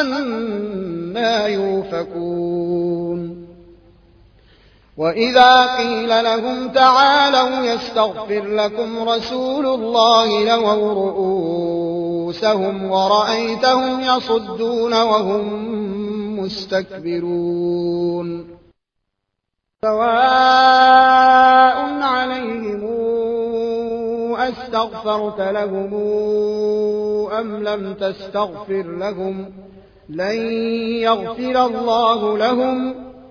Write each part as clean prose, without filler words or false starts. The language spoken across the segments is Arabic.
أنى يؤفكون. وإذا قيل لهم تعالوا يستغفر لكم رسول الله لووا رؤوسهم ورأيتهم يصدون وهم مستكبرون. سواء عليهم أستغفرت لهم أم لم تستغفر لهم لن يغفر الله لهم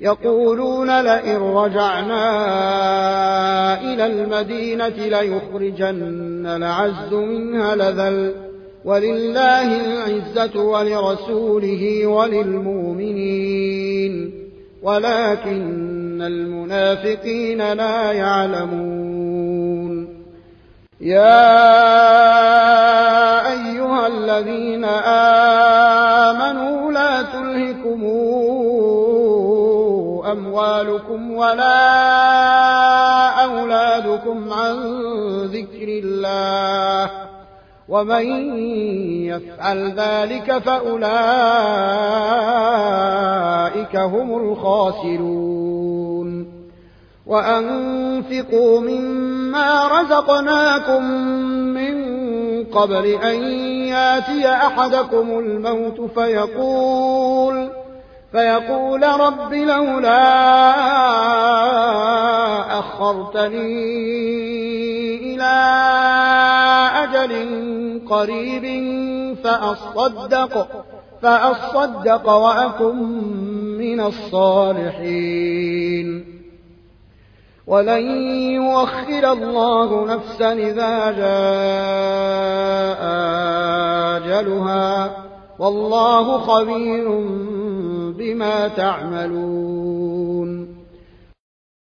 يقولون لئن رجعنا إلى المدينة ليخرجن الأعز منها الأذل ولله العزة ولرسوله وللمؤمنين ولكن المنافقين لا يعلمون. يا أيها الذين آمنوا لا تلهكم أموالكم ولا أولادكم عن ذكر الله ومن يفعل ذلك فأولئك هم الخاسرون. وأنفقوا مما رزقناكم من قبل أن يأتي أحدكم الموت فيقول رب لولا أخرتني إلى أجل قريب فأصدق وأكن من الصالحين. ولن يؤخر الله نفسا إذا جاء أجلها والله خبير بما تعملون.